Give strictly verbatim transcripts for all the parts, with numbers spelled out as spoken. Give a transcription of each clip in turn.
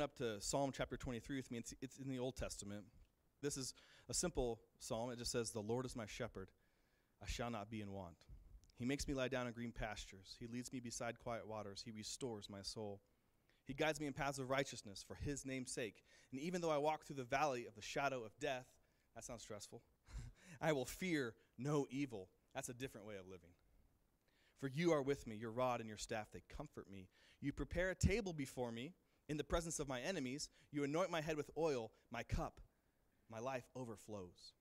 open up to Psalm chapter twenty-three with me. It's, it's in the Old Testament. This is a simple psalm. It just says, "The Lord is my shepherd. I shall not be in want. He makes me lie down in green pastures. He leads me beside quiet waters. He restores my soul. He guides me in paths of righteousness for his name's sake. And even though I walk through the valley of the shadow of death," that sounds stressful, "I will fear no evil." That's a different way of living. "For you are with me, your rod and your staff, they comfort me. You prepare a table before me in the presence of my enemies. You anoint my head with oil, my cup, my life overflows.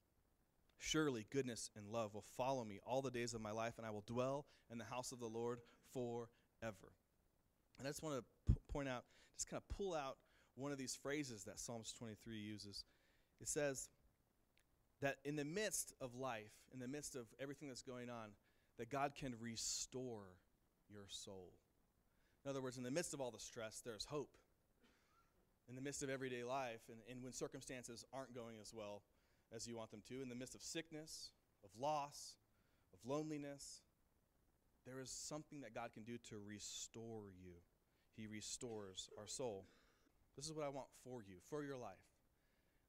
Surely goodness and love will follow me all the days of my life, and I will dwell in the house of the Lord forever." And I just want to p- point out, just kind of pull out one of these phrases that Psalms twenty-three uses. It says that in the midst of life, in the midst of everything that's going on, that God can restore your soul. In other words, in the midst of all the stress, there's hope. In the midst of everyday life, and, and when circumstances aren't going as well as you want them to, in the midst of sickness, of loss, of loneliness, there is something that God can do to restore you. He restores our soul. This is what I want for you, for your life.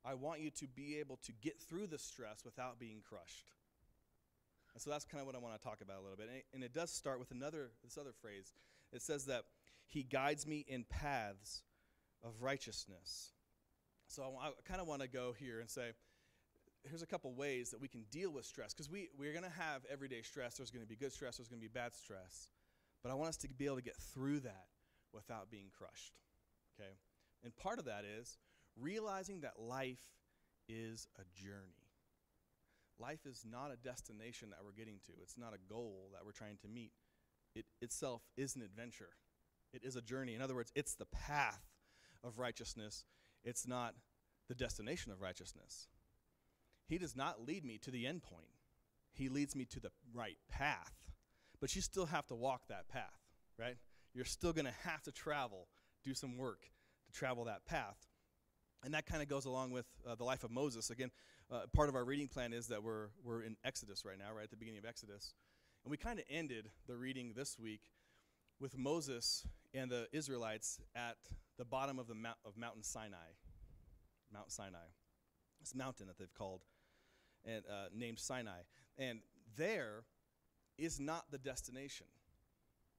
I want you to be able to get through the stress without being crushed. And so that's kind of what I want to talk about a little bit. And it, and it does start with another this other phrase. It says that he guides me in paths of righteousness. So I, w- I kind of want to go here and say, here's a couple ways that we can deal with stress. Because we, we're going to have everyday stress. There's going to be good stress. There's going to be bad stress. But I want us to be able to get through that without being crushed. Okay? And part of that is realizing that life is a journey. Life is not a destination that we're getting to. It's not a goal that we're trying to meet. It itself is an adventure. It is a journey. In other words, it's the path of righteousness. It's not the destination of righteousness. He does not lead me to the end point. He leads me to the right path. But you still have to walk that path, right? You're still going to have to travel, do some work to travel that path. And that kind of goes along with uh, the life of Moses. Again, uh, part of our reading plan is that we're we're in Exodus right now, right at the beginning of Exodus. And we kind of ended the reading this week with Moses and the Israelites at the bottom of the mount of Mountain Sinai, Mount Sinai, this mountain that they've called and uh, named Sinai. And there is not the destination,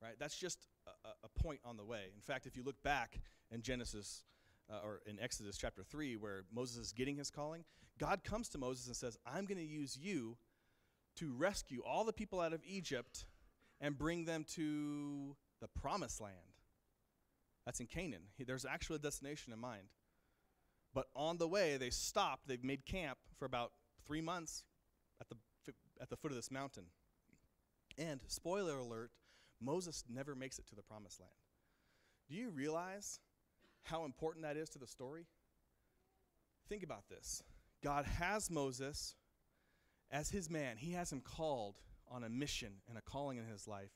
right? That's just a, a point on the way. In fact, if you look back in Genesis uh, or in Exodus chapter three, where Moses is getting his calling, God comes to Moses and says, "I'm going to use you to rescue all the people out of Egypt and bring them to the promised land." That's in Canaan. He, there's actually a destination in mind. But on the way, they stopped. They've made camp for about three months at the f- at the foot of this mountain. And, spoiler alert, Moses never makes it to the promised land. Do you realize how important that is to the story? Think about this. God has Moses as his man. He has him called on a mission and a calling in his life.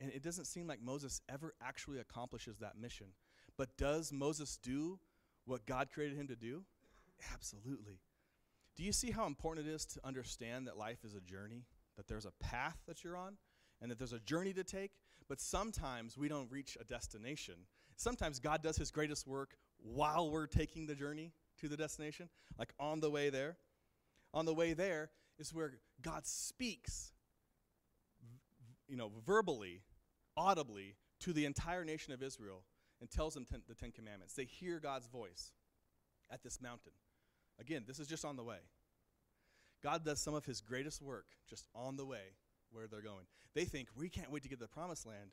And it doesn't seem like Moses ever actually accomplishes that mission. But does Moses do what God created him to do? Absolutely. Do you see how important it is to understand that life is a journey, that there's a path that you're on, and that there's a journey to take? But sometimes we don't reach a destination. Sometimes God does his greatest work while we're taking the journey to the destination, like on the way there. On the way there is where God speaks, you know, verbally, audibly, to the entire nation of Israel and tells them ten, the Ten Commandments. They hear God's voice at this mountain. Again, this is just on the way. God does some of his greatest work just on the way where they're going. They think, we can't wait to get to the promised land,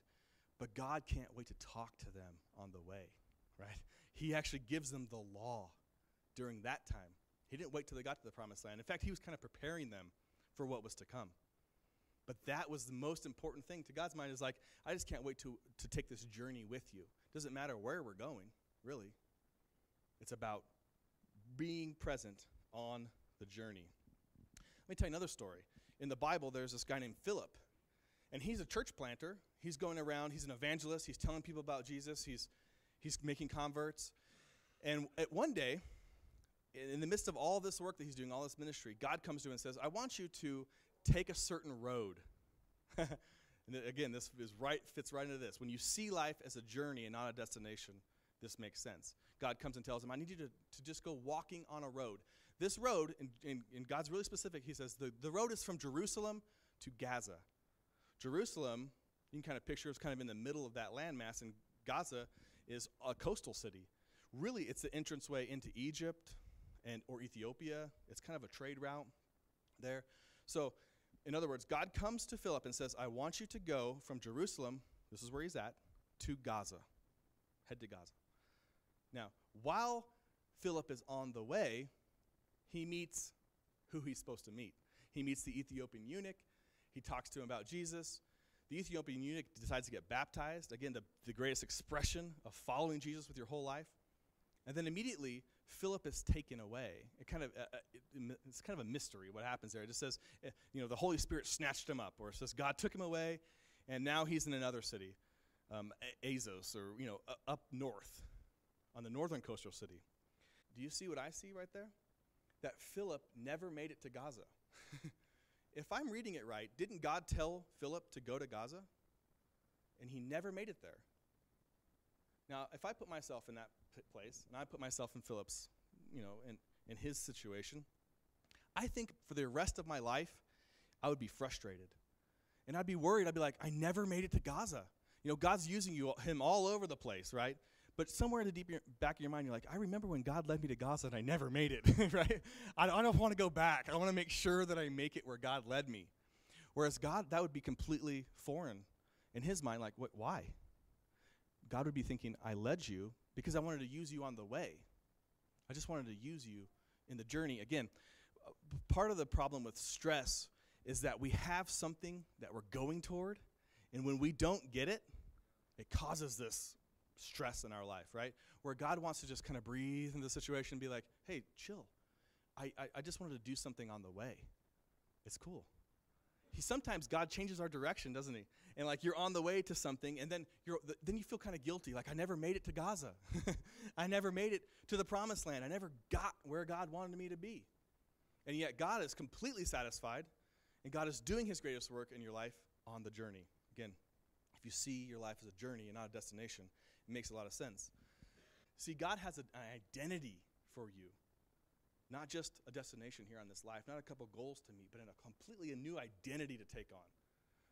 but God can't wait to talk to them on the way, right? He actually gives them the law during that time. He didn't wait till they got to the promised land. In fact, he was kind of preparing them for what was to come. But that was the most important thing to God's mind, is like, I just can't wait to, to take this journey with you. Doesn't matter where we're going, really. It's about being present on the journey. Let me tell you another story. In the Bible, there's this guy named Philip, and he's a church planter. He's going around. He's an evangelist. He's telling people about Jesus. He's he's making converts. And at one day, in the midst of all this work that he's doing, all this ministry, God comes to him and says, I want you to take a certain road. And again, this is right fits right into this. When you see life as a journey and not a destination, this makes sense. God comes and tells him, I need you to, to just go walking on a road. This road, and, and, and God's really specific, he says, the, the road is from Jerusalem to Gaza. Jerusalem, you can kind of picture, it's kind of in the middle of that landmass, and Gaza is a coastal city. Really, it's the entranceway into Egypt and or Ethiopia. It's kind of a trade route there. So, in other words, God comes to Philip and says, I want you to go from Jerusalem, this is where he's at, to Gaza. Head to Gaza. Now, while Philip is on the way, he meets who he's supposed to meet. He meets the Ethiopian eunuch. He talks to him about Jesus. The Ethiopian eunuch decides to get baptized. Again, the, the greatest expression of following Jesus with your whole life. And then immediately, Philip is taken away. It kind of uh, it, it's kind of a mystery what happens there. It just says, uh, you know, the Holy Spirit snatched him up, or it says God took him away, and now he's in another city, um, Azos, or you know, uh, up north, on the northern coastal city. Do you see what I see right there? That Philip never made it to Gaza. If I'm reading it right, didn't God tell Philip to go to Gaza? And he never made it there. Now, if I put myself in that place, and I put myself in Philip's, you know, in, in his situation, I think for the rest of my life, I would be frustrated. And I'd be worried. I'd be like, I never made it to Gaza. You know, God's using you him all over the place, right? But somewhere in the deep back of your mind, you're like, I remember when God led me to Gaza and I never made it, right? I don't, I don't want to go back. I want to make sure that I make it where God led me. Whereas God, that would be completely foreign in his mind. Like, what, why? God would be thinking, I led you because I wanted to use you on the way. I just wanted to use you in the journey. Again, uh, part of the problem with stress is that we have something that we're going toward, and when we don't get it, it causes this stress in our life, right? Where God wants to just kind of breathe into the situation and be like, hey, chill. I, I, I just wanted to do something on the way. It's cool. He sometimes God changes our direction, doesn't he? And like you're on the way to something, and then you're th- then you feel kind of guilty, like I never made it to Gaza. I never made it to the promised land. I never got where God wanted me to be. And yet God is completely satisfied, and God is doing his greatest work in your life on the journey. Again, if you see your life as a journey and not a destination, it makes a lot of sense. See, God has a, an identity for you. Not just a destination here on this life, not a couple goals to meet, but in a completely a new identity to take on.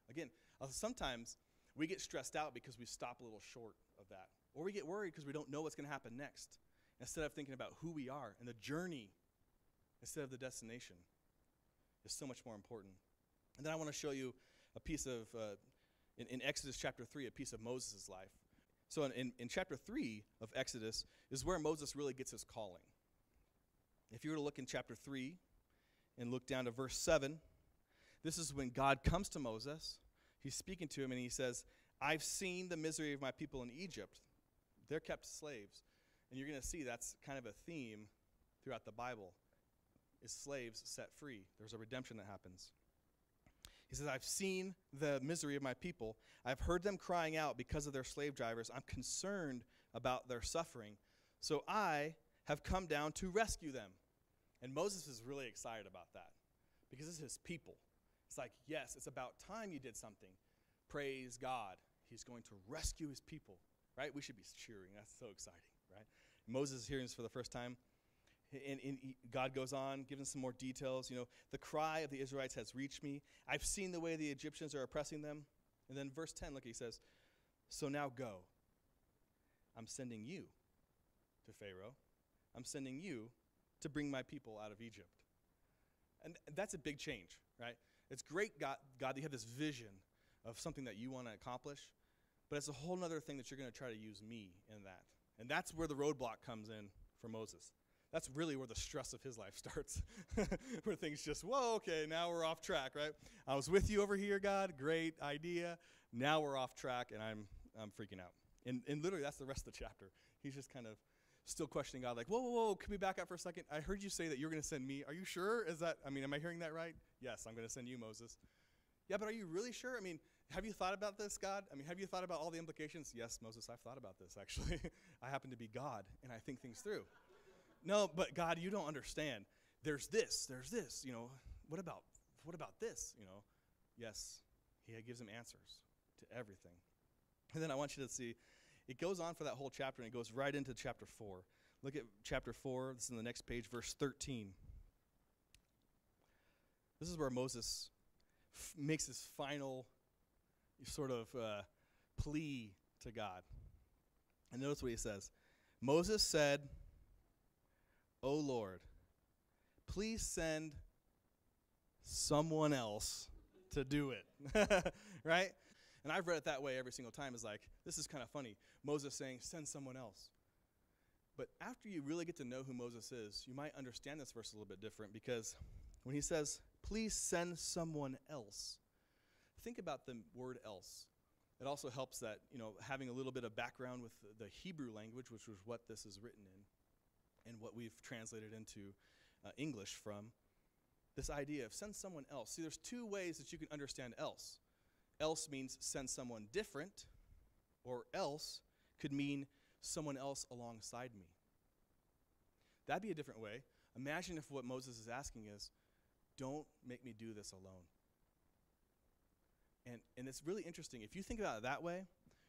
Again, uh, sometimes we get stressed out because we stop a little short of that. Or we get worried because we don't know what's going to happen next. Instead of thinking about who we are and the journey instead of the destination is so much more important. And then I want to show you a piece of, uh, in, in Exodus chapter three, a piece of Moses' life. So in, in, in chapter three of Exodus is where Moses really gets his calling. If you were to look in chapter three and look down to verse seven, this is when God comes to Moses. He's speaking to him and he says, I've seen the misery of my people in Egypt. They're kept slaves. And you're going to see that's kind of a theme throughout the Bible, is slaves set free. There's a redemption that happens. He says, I've seen the misery of my people. I've heard them crying out because of their slave drivers. I'm concerned about their suffering. So I have come down to rescue them. And Moses is really excited about that because this is his people. It's like, yes, it's about time you did something. Praise God. He's going to rescue his people, right? We should be cheering. That's so exciting, right? Moses is hearing this for the first time. And, and God goes on, giving some more details. You know, the cry of the Israelites has reached me. I've seen the way the Egyptians are oppressing them. And then verse ten, look, he says, so now go. I'm sending you to Pharaoh. I'm sending you to bring my people out of Egypt. And th- that's a big change, right? It's great, God, God, that you have this vision of something that you want to accomplish, but it's a whole other thing that you're going to try to use me in that. And that's where the roadblock comes in for Moses. That's really where the stress of his life starts, where things just, whoa, okay, now we're off track, right? I was with you over here, God, great idea. Now we're off track, and I'm I'm freaking out. And, and literally, that's the rest of the chapter. He's just kind of still questioning God, like, whoa, whoa, whoa, can we back up for a second? I heard you say that you're going to send me. Are you sure? Is that, I mean, am I hearing that right? Yes, I'm going to send you, Moses. Yeah, but are you really sure? I mean, have you thought about this, God? I mean, have you thought about all the implications? Yes, Moses, I've thought about this, actually. I happen to be God, and I think things through. No, but God, you don't understand. There's this, there's this, you know. What about, what about this, you know? Yes, he gives him answers to everything. And then I want you to see, it goes on for that whole chapter, and it goes right into chapter four. Look at chapter four. This is in the next page, verse thirteen. This is where Moses f- makes his final sort of uh, plea to God. And notice what he says. Moses said, "O Lord, please send someone else to do it." Right? And I've read it that way every single time. It's like, this is kind of funny. Moses saying, send someone else. But after you really get to know who Moses is, you might understand this verse a little bit different, because when he says, please send someone else, think about the word else. It also helps that, you know, having a little bit of background with the Hebrew language, which was what this is written in and what we've translated into uh, English from, this idea of send someone else. See, there's two ways that you can understand else. Else means send someone different, or else could mean someone else alongside me. That'd be a different way. Imagine if what Moses is asking is, don't make me do this alone. And and it's really interesting. If you think about it that way,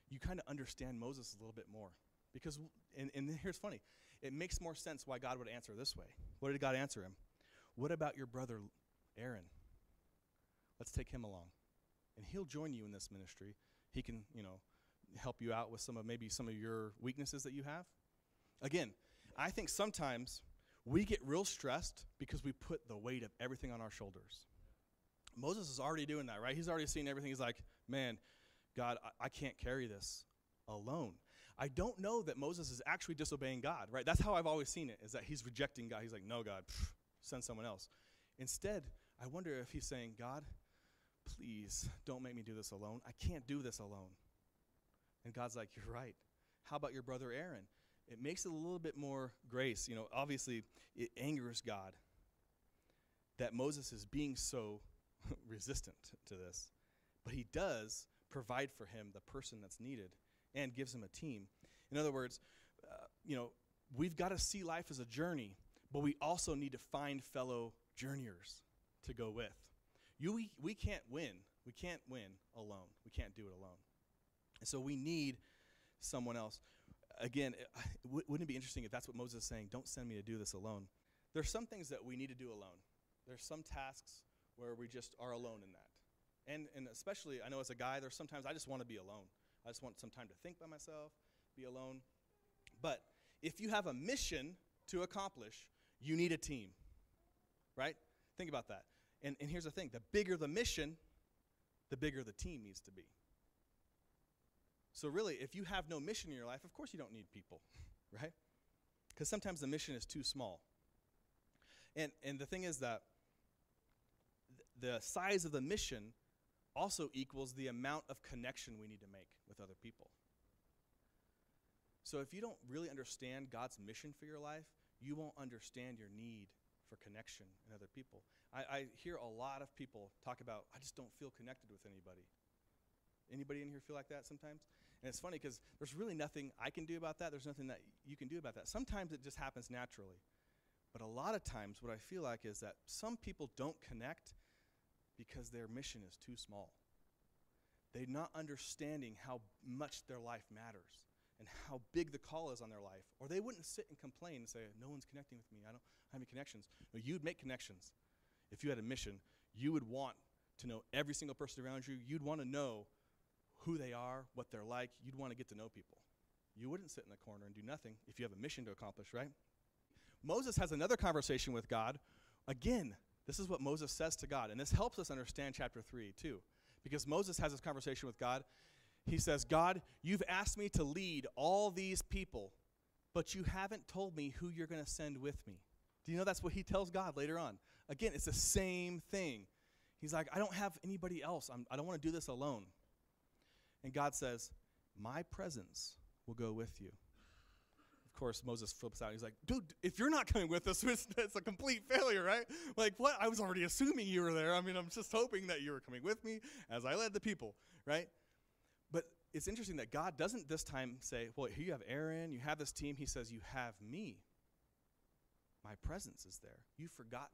you kind of understand Moses a little bit more. Because, w- and, and here's funny, it makes more sense why God would answer this way. What did God answer him? What about your brother Aaron? Let's take him along. And he'll join you in this ministry. He can, you know, help you out with some of maybe some of your weaknesses that you have. Again, I think sometimes we get real stressed because we put the weight of everything on our shoulders. Moses is already doing that, right? He's already seen everything. He's like, man, God, I, I can't carry this alone. I don't know that Moses is actually disobeying God, right? That's how I've always seen it, is that he's rejecting God. He's like, no, God, pff, send someone else. Instead, I wonder if he's saying, God, please don't make me do this alone. I can't do this alone. And God's like, you're right. How about your brother Aaron? It makes it a little bit more grace. You know, obviously, it angers God that Moses is being so resistant to this. But he does provide for him the person that's needed and gives him a team. In other words, uh, you know, we've got to see life as a journey, but we also need to find fellow journeyers to go with. You, we, we can't win. We can't win alone. We can't do it alone. And so we need someone else. Again, it, it w- wouldn't it be interesting if that's what Moses is saying? Don't send me to do this alone. There's some things that we need to do alone. There's some tasks where we just are alone in that. And and especially, I know as a guy, there's sometimes I just want to be alone. I just want some time to think by myself, be alone. But if you have a mission to accomplish, you need a team, right? Think about that. And and here's the thing. The bigger the mission, the bigger the team needs to be. So really, if you have no mission in your life, of course you don't need people, right? Because sometimes the mission is too small. And and the thing is that th- the size of the mission also equals the amount of connection we need to make with other people. So if you don't really understand God's mission for your life, you won't understand your need for connection in other people. I, I hear a lot of people talk about, I just don't feel connected with anybody. Anybody in here feel like that sometimes? And it's funny because there's really nothing I can do about that. There's nothing that you can do about that. Sometimes it just happens naturally. But a lot of times what I feel like is that some people don't connect because their mission is too small. They're not understanding how much their life matters and how big the call is on their life. Or they wouldn't sit and complain and say, no one's connecting with me. I don't have any connections. No, you'd make connections. If you had a mission, you would want to know every single person around you. You'd want to know who they are, what they're like. You'd want to get to know people. You wouldn't sit in the corner and do nothing if you have a mission to accomplish, right? Moses has another conversation with God. Again, this is what Moses says to God, and this helps us understand chapter three, too, because Moses has this conversation with God. He says, God, you've asked me to lead all these people, but you haven't told me who you're going to send with me. Do you know that's what he tells God later on? Again, it's the same thing. He's like, I don't have anybody else. I'm, I don't want to do this alone. And God says, my presence will go with you. Of course, Moses flips out. He's like, dude, if you're not coming with us, it's, it's a complete failure, right? Like, what? I was already assuming you were there. I mean, I'm just hoping that you were coming with me as I led the people, right? But it's interesting that God doesn't this time say, well, here you have Aaron, you have this team. He says, you have me. My presence is there. You've forgotten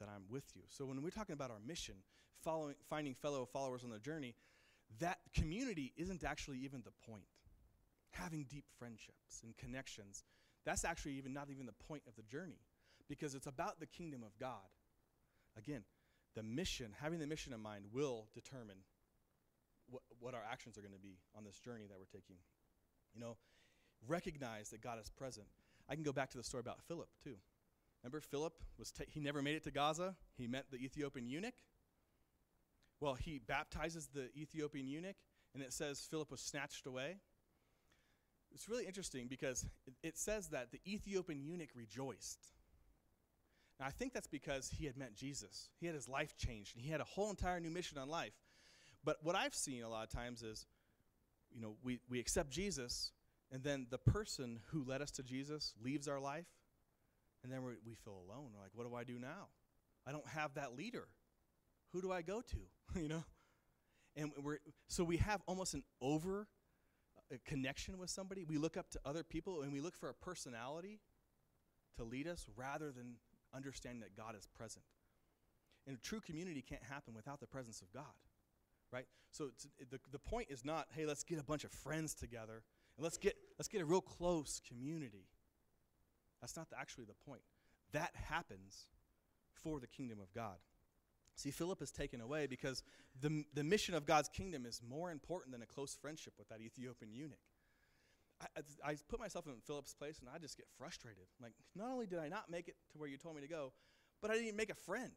that I'm with you. So when we're talking about our mission, following, finding fellow followers on the journey, that community isn't actually even the point. Having deep friendships and connections, That's actually even not even the point of the journey, because it's about the kingdom of God. Again, the mission, having the mission in mind will determine what, what our actions are going to be on this journey that we're taking. You know, recognize that God is present. I can go back to the story about Philip, too. Remember, Philip, was ta- he never made it to Gaza. He met the Ethiopian eunuch. Well, he baptizes the Ethiopian eunuch, and it says Philip was snatched away. It's really interesting because it, it says that the Ethiopian eunuch rejoiced. And I think that's because he had met Jesus. He had his life changed, and he had a whole entire new mission on life. But what I've seen a lot of times is, you know, we, we accept Jesus, and then the person who led us to Jesus leaves our life, and then we we feel alone. We're like, what do I do now? I don't have that leader. Who do I go to? You know? And we're so we have almost an over uh, connection with somebody. We look up to other people, and we look for a personality to lead us rather than understanding that God is present. And true community can't happen without the presence of God, right? So it's, the, the point is not, hey, let's get a bunch of friends together, and let's get, let's get a real close community. That's not the, actually the point. That happens for the kingdom of God. See, Philip is taken away because the, the mission of God's kingdom is more important than a close friendship with that Ethiopian eunuch. I, I put myself in Philip's place, and I just get frustrated. Like, not only did I not make it to where you told me to go, but I didn't even make a friend.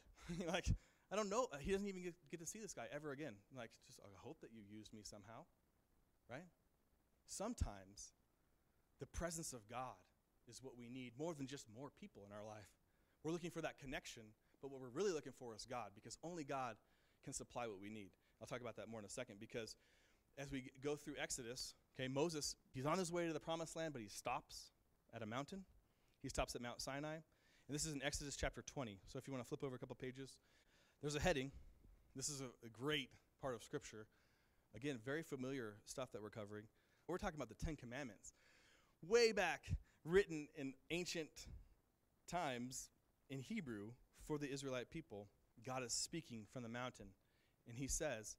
Like, I don't know. He doesn't even get, get to see this guy ever again. Like, just I hope that you used me somehow, right? Sometimes the presence of God is what we need more than just more people in our life. We're looking for that connection, but what we're really looking for is God, because only God can supply what we need. I'll talk about that more in a second, because as we go through Exodus, okay, Moses, he's on his way to the promised land, but he stops at a mountain. He stops at Mount Sinai. And this is in Exodus chapter twenty. So if you want to flip over a couple pages, there's a heading. This is a, a great part of Scripture. Again, very familiar stuff that we're covering. We're talking about the Ten Commandments. Way back, written in ancient times in Hebrew for the Israelite people, God is speaking from the mountain. And he says,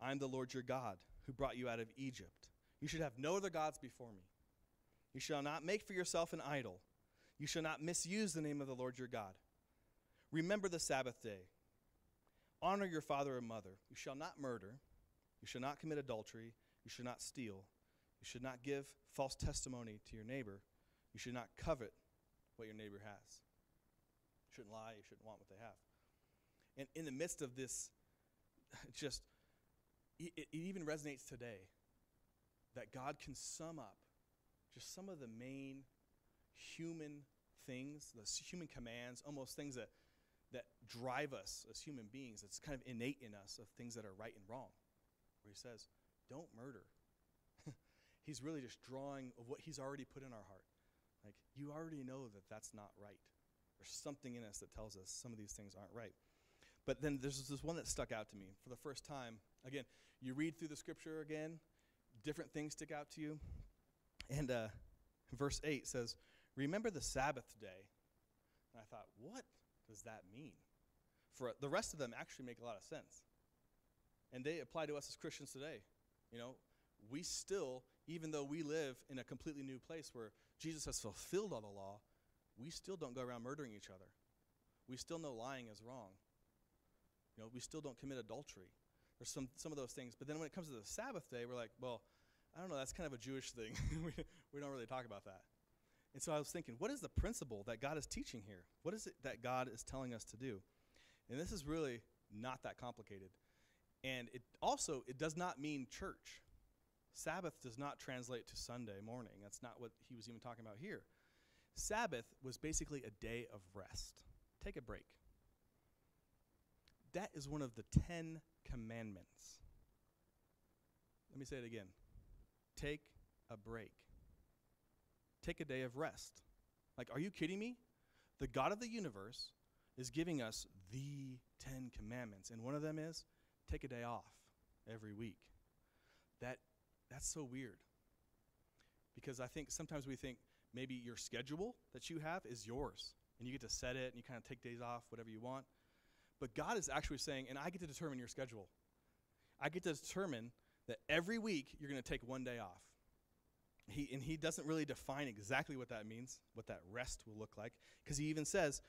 I'm the Lord your God who brought you out of Egypt. You should have no other gods before me. You shall not make for yourself an idol. You shall not misuse the name of the Lord your God. Remember the Sabbath day. Honor your father and mother. You shall not murder. You shall not commit adultery. You shall not steal. You should not give false testimony to your neighbor. You should not covet what your neighbor has. You shouldn't lie. You shouldn't want what they have. And in the midst of this, just, it, it even resonates today. That God can sum up just some of the main human things, the human commands, almost things that, that drive us as human beings. It's kind of innate in us of things that are right and wrong, where he says, don't murder. He's really just drawing of what he's already put in our heart. Like, you already know that that's not right. There's something in us that tells us some of these things aren't right. But then there's this one that stuck out to me for the first time. Again, you read through the Scripture again, different things stick out to you. And uh, verse eight says, remember the Sabbath day. And I thought, what does that mean? For uh, the rest of them actually make a lot of sense. And they apply to us as Christians today. You know, we still, even though we live in a completely new place where Jesus has fulfilled all the law, we still don't go around murdering each other. We still know lying is wrong. You know, we still don't commit adultery. Or some, some of those things. But then when it comes to the Sabbath day, we're like, well, I don't know, that's kind of a Jewish thing. we, we don't really talk about that. And so I was thinking, what is the principle that God is teaching here? What is it that God is telling us to do? And this is really not that complicated. And it also, it does not mean church. Sabbath does not translate to Sunday morning. That's not what he was even talking about here. Sabbath was basically a day of rest. Take a break. That is one of the ten commandments. Let me say it again. Take a break. Take a day of rest. Like, are you kidding me? The God of the universe is giving us the Ten Commandments, and one of them is take a day off every week. That that's so weird. Because I think sometimes we think maybe your schedule that you have is yours, and you get to set it, and you kind of take days off, whatever you want. But God is actually saying, and I get to determine your schedule. I get to determine that every week you're going to take one day off. He, and he doesn't really define exactly what that means, what that rest will look like, because he even says,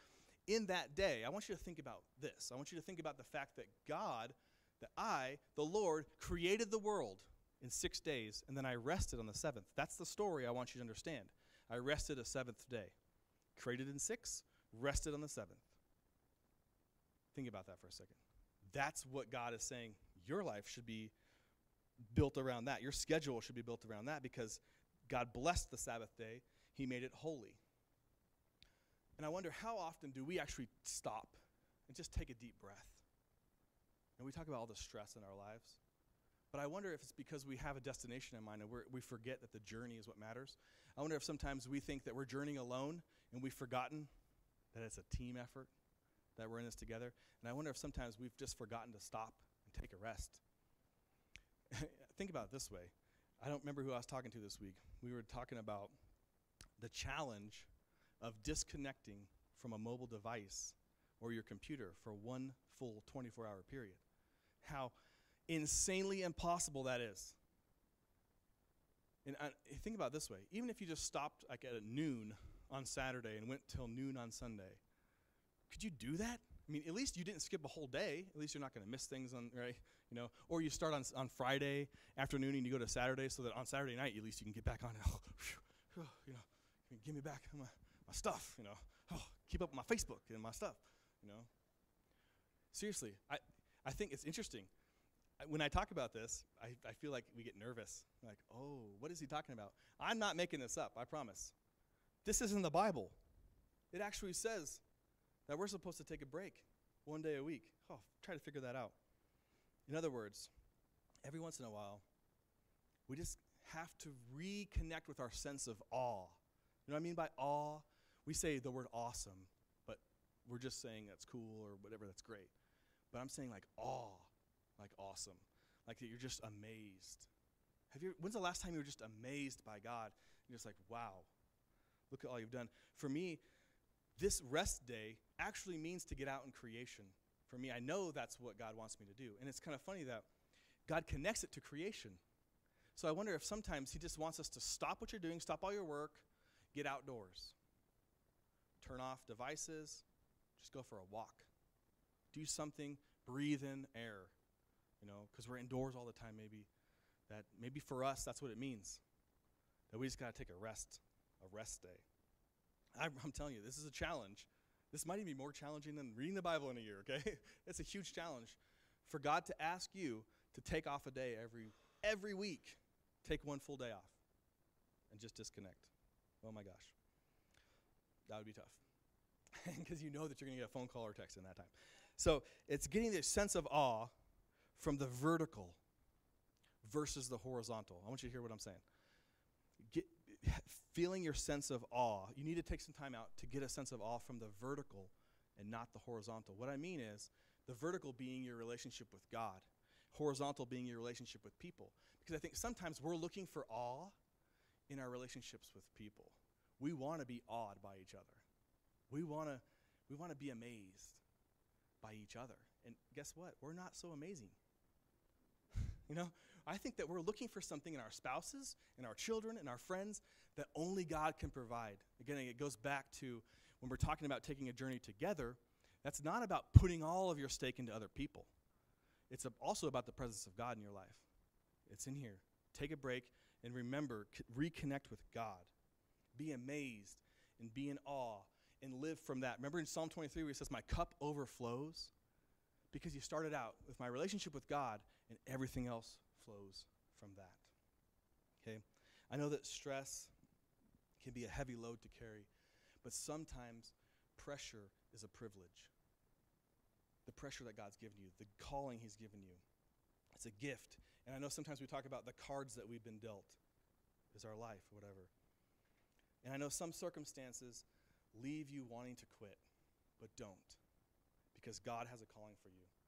in that day, I want you to think about this. I want you to think about the fact that God, that I, the Lord, created the world in six days, and then I rested on the seventh. That's the story I want you to understand. I rested a seventh day. Created in six, rested on the seventh. Think about that for a second. That's what God is saying. Your life should be built around that. Your schedule should be built around that, because God blessed the Sabbath day. He made it holy. And I wonder, how often do we actually stop and just take a deep breath? And we talk about all the stress in our lives. But I wonder if it's because we have a destination in mind and we're, we forget that the journey is what matters. I wonder if sometimes we think that we're journeying alone and we've forgotten that it's a team effort, that we're in this together. And I wonder if sometimes we've just forgotten to stop and take a rest. Think about it this way. I don't remember who I was talking to this week. We were talking about the challenge of disconnecting from a mobile device or your computer for one full twenty-four hour period. How insanely impossible that is. And I, think about it this way. Even if you just stopped like at noon on Saturday and went till noon on Sunday, could you do that? I mean, at least you didn't skip a whole day. At least you're not going to miss things on, right? You know, or you start on on Friday afternoon and you go to Saturday, so that on Saturday night at least you can get back on. Oh, whew, you know, give me back my, my stuff. You know, oh, keep up with my Facebook and my stuff. You know, seriously, I I think it's interesting. I, when I talk about this, I I feel like we get nervous. Like, oh, what is he talking about? I'm not making this up. I promise. This isn't the Bible. It actually says that we're supposed to take a break one day a week. Oh, try to figure that out. In other words, every once in a while, we just have to reconnect with our sense of awe. You know what I mean by awe? We say the word awesome, but we're just saying that's cool or whatever, that's great. But I'm saying like awe, like awesome, like that you're just amazed. Have you? When's the last time you were just amazed by God? You're just like, wow, look at all you've done. For me, this rest day actually means to get out in creation. For me, I know that's what God wants me to do. And it's kind of funny that God connects it to creation. So I wonder if sometimes he just wants us to stop what you're doing, stop all your work, get outdoors. Turn off devices, just go for a walk. Do something, breathe in air, you know, because we're indoors all the time maybe. That maybe for us, that's what it means, that we just got to take a rest, a rest day. I'm, I'm telling you, this is a challenge. This might even be more challenging than reading the Bible in a year, okay? It's a huge challenge for God to ask you to take off a day every every week. Take one full day off and just disconnect. Oh, my gosh. That would be tough because you know that you're going to get a phone call or text in that time. So it's getting this sense of awe from the vertical versus the horizontal. I want you to hear what I'm saying. Get, feeling your sense of awe. You need to take some time out to get a sense of awe from the vertical and not the horizontal. What I mean is the vertical being your relationship with God, horizontal being your relationship with people. Because I think sometimes we're looking for awe in our relationships with people. We want to be awed by each other. We want to we want to be amazed by each other. And guess what? We're not so amazing. You know, I think that we're looking for something in our spouses, in our children, in our friends that only God can provide. Again, it goes back to when we're talking about taking a journey together, that's not about putting all of your stake into other people. It's also about the presence of God in your life. It's in here. Take a break and remember, reconnect with God. Be amazed and be in awe and live from that. Remember in Psalm twenty-three where it says, my cup overflows? Because you started out with my relationship with God and everything else flows from that. Okay? I know that stress can be a heavy load to carry, but sometimes pressure is a privilege. The pressure that God's given you, the calling he's given you, it's a gift. And I know sometimes we talk about the cards that we've been dealt is our life, whatever. And I know some circumstances leave you wanting to quit, but don't, because God has a calling for you.